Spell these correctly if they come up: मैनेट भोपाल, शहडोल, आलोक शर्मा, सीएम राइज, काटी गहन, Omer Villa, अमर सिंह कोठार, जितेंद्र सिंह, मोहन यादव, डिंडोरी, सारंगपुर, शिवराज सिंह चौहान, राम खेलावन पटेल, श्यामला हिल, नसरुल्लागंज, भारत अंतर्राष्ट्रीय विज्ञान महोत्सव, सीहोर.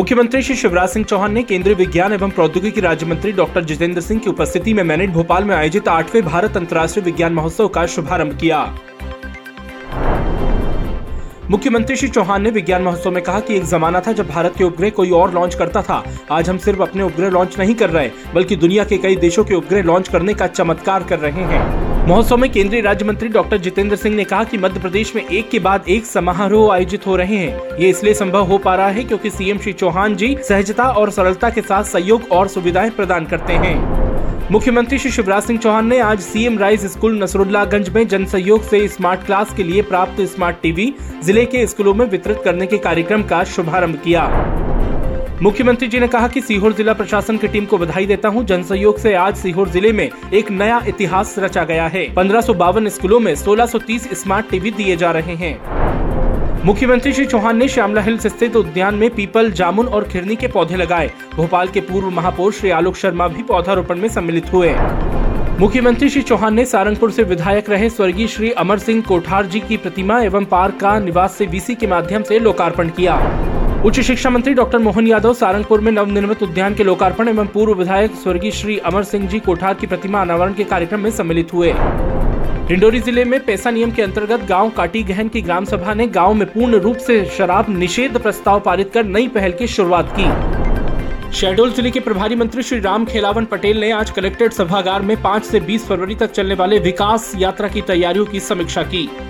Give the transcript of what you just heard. मुख्यमंत्री श्री शिवराज सिंह चौहान ने केंद्रीय विज्ञान एवं प्रौद्योगिकी राज्य मंत्री डॉक्टर जितेंद्र सिंह की उपस्थिति में मैनेट भोपाल में आयोजित 8वें भारत अंतर्राष्ट्रीय विज्ञान महोत्सव का शुभारंभ किया। मुख्यमंत्री श्री चौहान ने विज्ञान महोत्सव में कहा कि एक जमाना था जब भारत के उपग्रह कोई और लॉन्च करता था। आज हम सिर्फ अपने उपग्रह लॉन्च नहीं कर रहे, बल्कि दुनिया के कई देशों के उपग्रह लॉन्च करने का चमत्कार कर रहे हैं। महोत्सव में केंद्रीय राज्य मंत्री डॉक्टर जितेंद्र सिंह ने कहा कि मध्य प्रदेश में एक के बाद एक समारोह आयोजित हो रहे हैं। ये इसलिए संभव हो पा रहा है क्योंकि सीएम श्री चौहान जी सहजता और सरलता के साथ सहयोग और सुविधाएं प्रदान करते हैं। मुख्यमंत्री श्री शिवराज सिंह चौहान ने आज सीएम राइज स्कूल नसरुल्लागंज में जन सहयोग से स्मार्ट क्लास के लिए प्राप्त स्मार्ट टीवी जिले के स्कूलों में वितरित करने के कार्यक्रम का शुभारम्भ किया। मुख्यमंत्री जी ने कहा कि सीहोर जिला प्रशासन की टीम को बधाई देता हूं। जन सहयोग से आज सीहोर जिले में एक नया इतिहास रचा गया है। 1552 स्कूलों में 1630 स्मार्ट टीवी दिए जा रहे हैं। मुख्यमंत्री श्री चौहान ने श्यामला हिल स्थित उद्यान में पीपल, जामुन और खिरनी के पौधे लगाए। भोपाल के पूर्व महापौर श्री आलोक शर्मा भी पौधारोपण में सम्मिलित हुए। मुख्यमंत्री श्री चौहान ने सारंगपुर से विधायक रहे स्वर्गीय श्री अमर सिंह कोठार जी की प्रतिमा एवं पार्क का निवास से वीसी के माध्यम से लोकार्पण किया। उच्च शिक्षा मंत्री डॉक्टर मोहन यादव सारंगपुर में नवनिर्मित उद्यान के लोकार्पण एवं पूर्व विधायक स्वर्गीय श्री अमर सिंह जी कोठार की प्रतिमा अनावरण के कार्यक्रम में सम्मिलित हुए। डिंडोरी जिले में पैसा नियम के अंतर्गत गांव काटी गहन की ग्राम सभा ने गांव में पूर्ण रूप से शराब निषेध प्रस्ताव पारित कर नई पहल की शुरुआत की। शहडोल जिले के प्रभारी मंत्री श्री राम खेलावन पटेल ने आज कलेक्ट्रेट सभागार में 5 से 20 फरवरी तक चलने वाले विकास यात्रा की तैयारियों की समीक्षा की।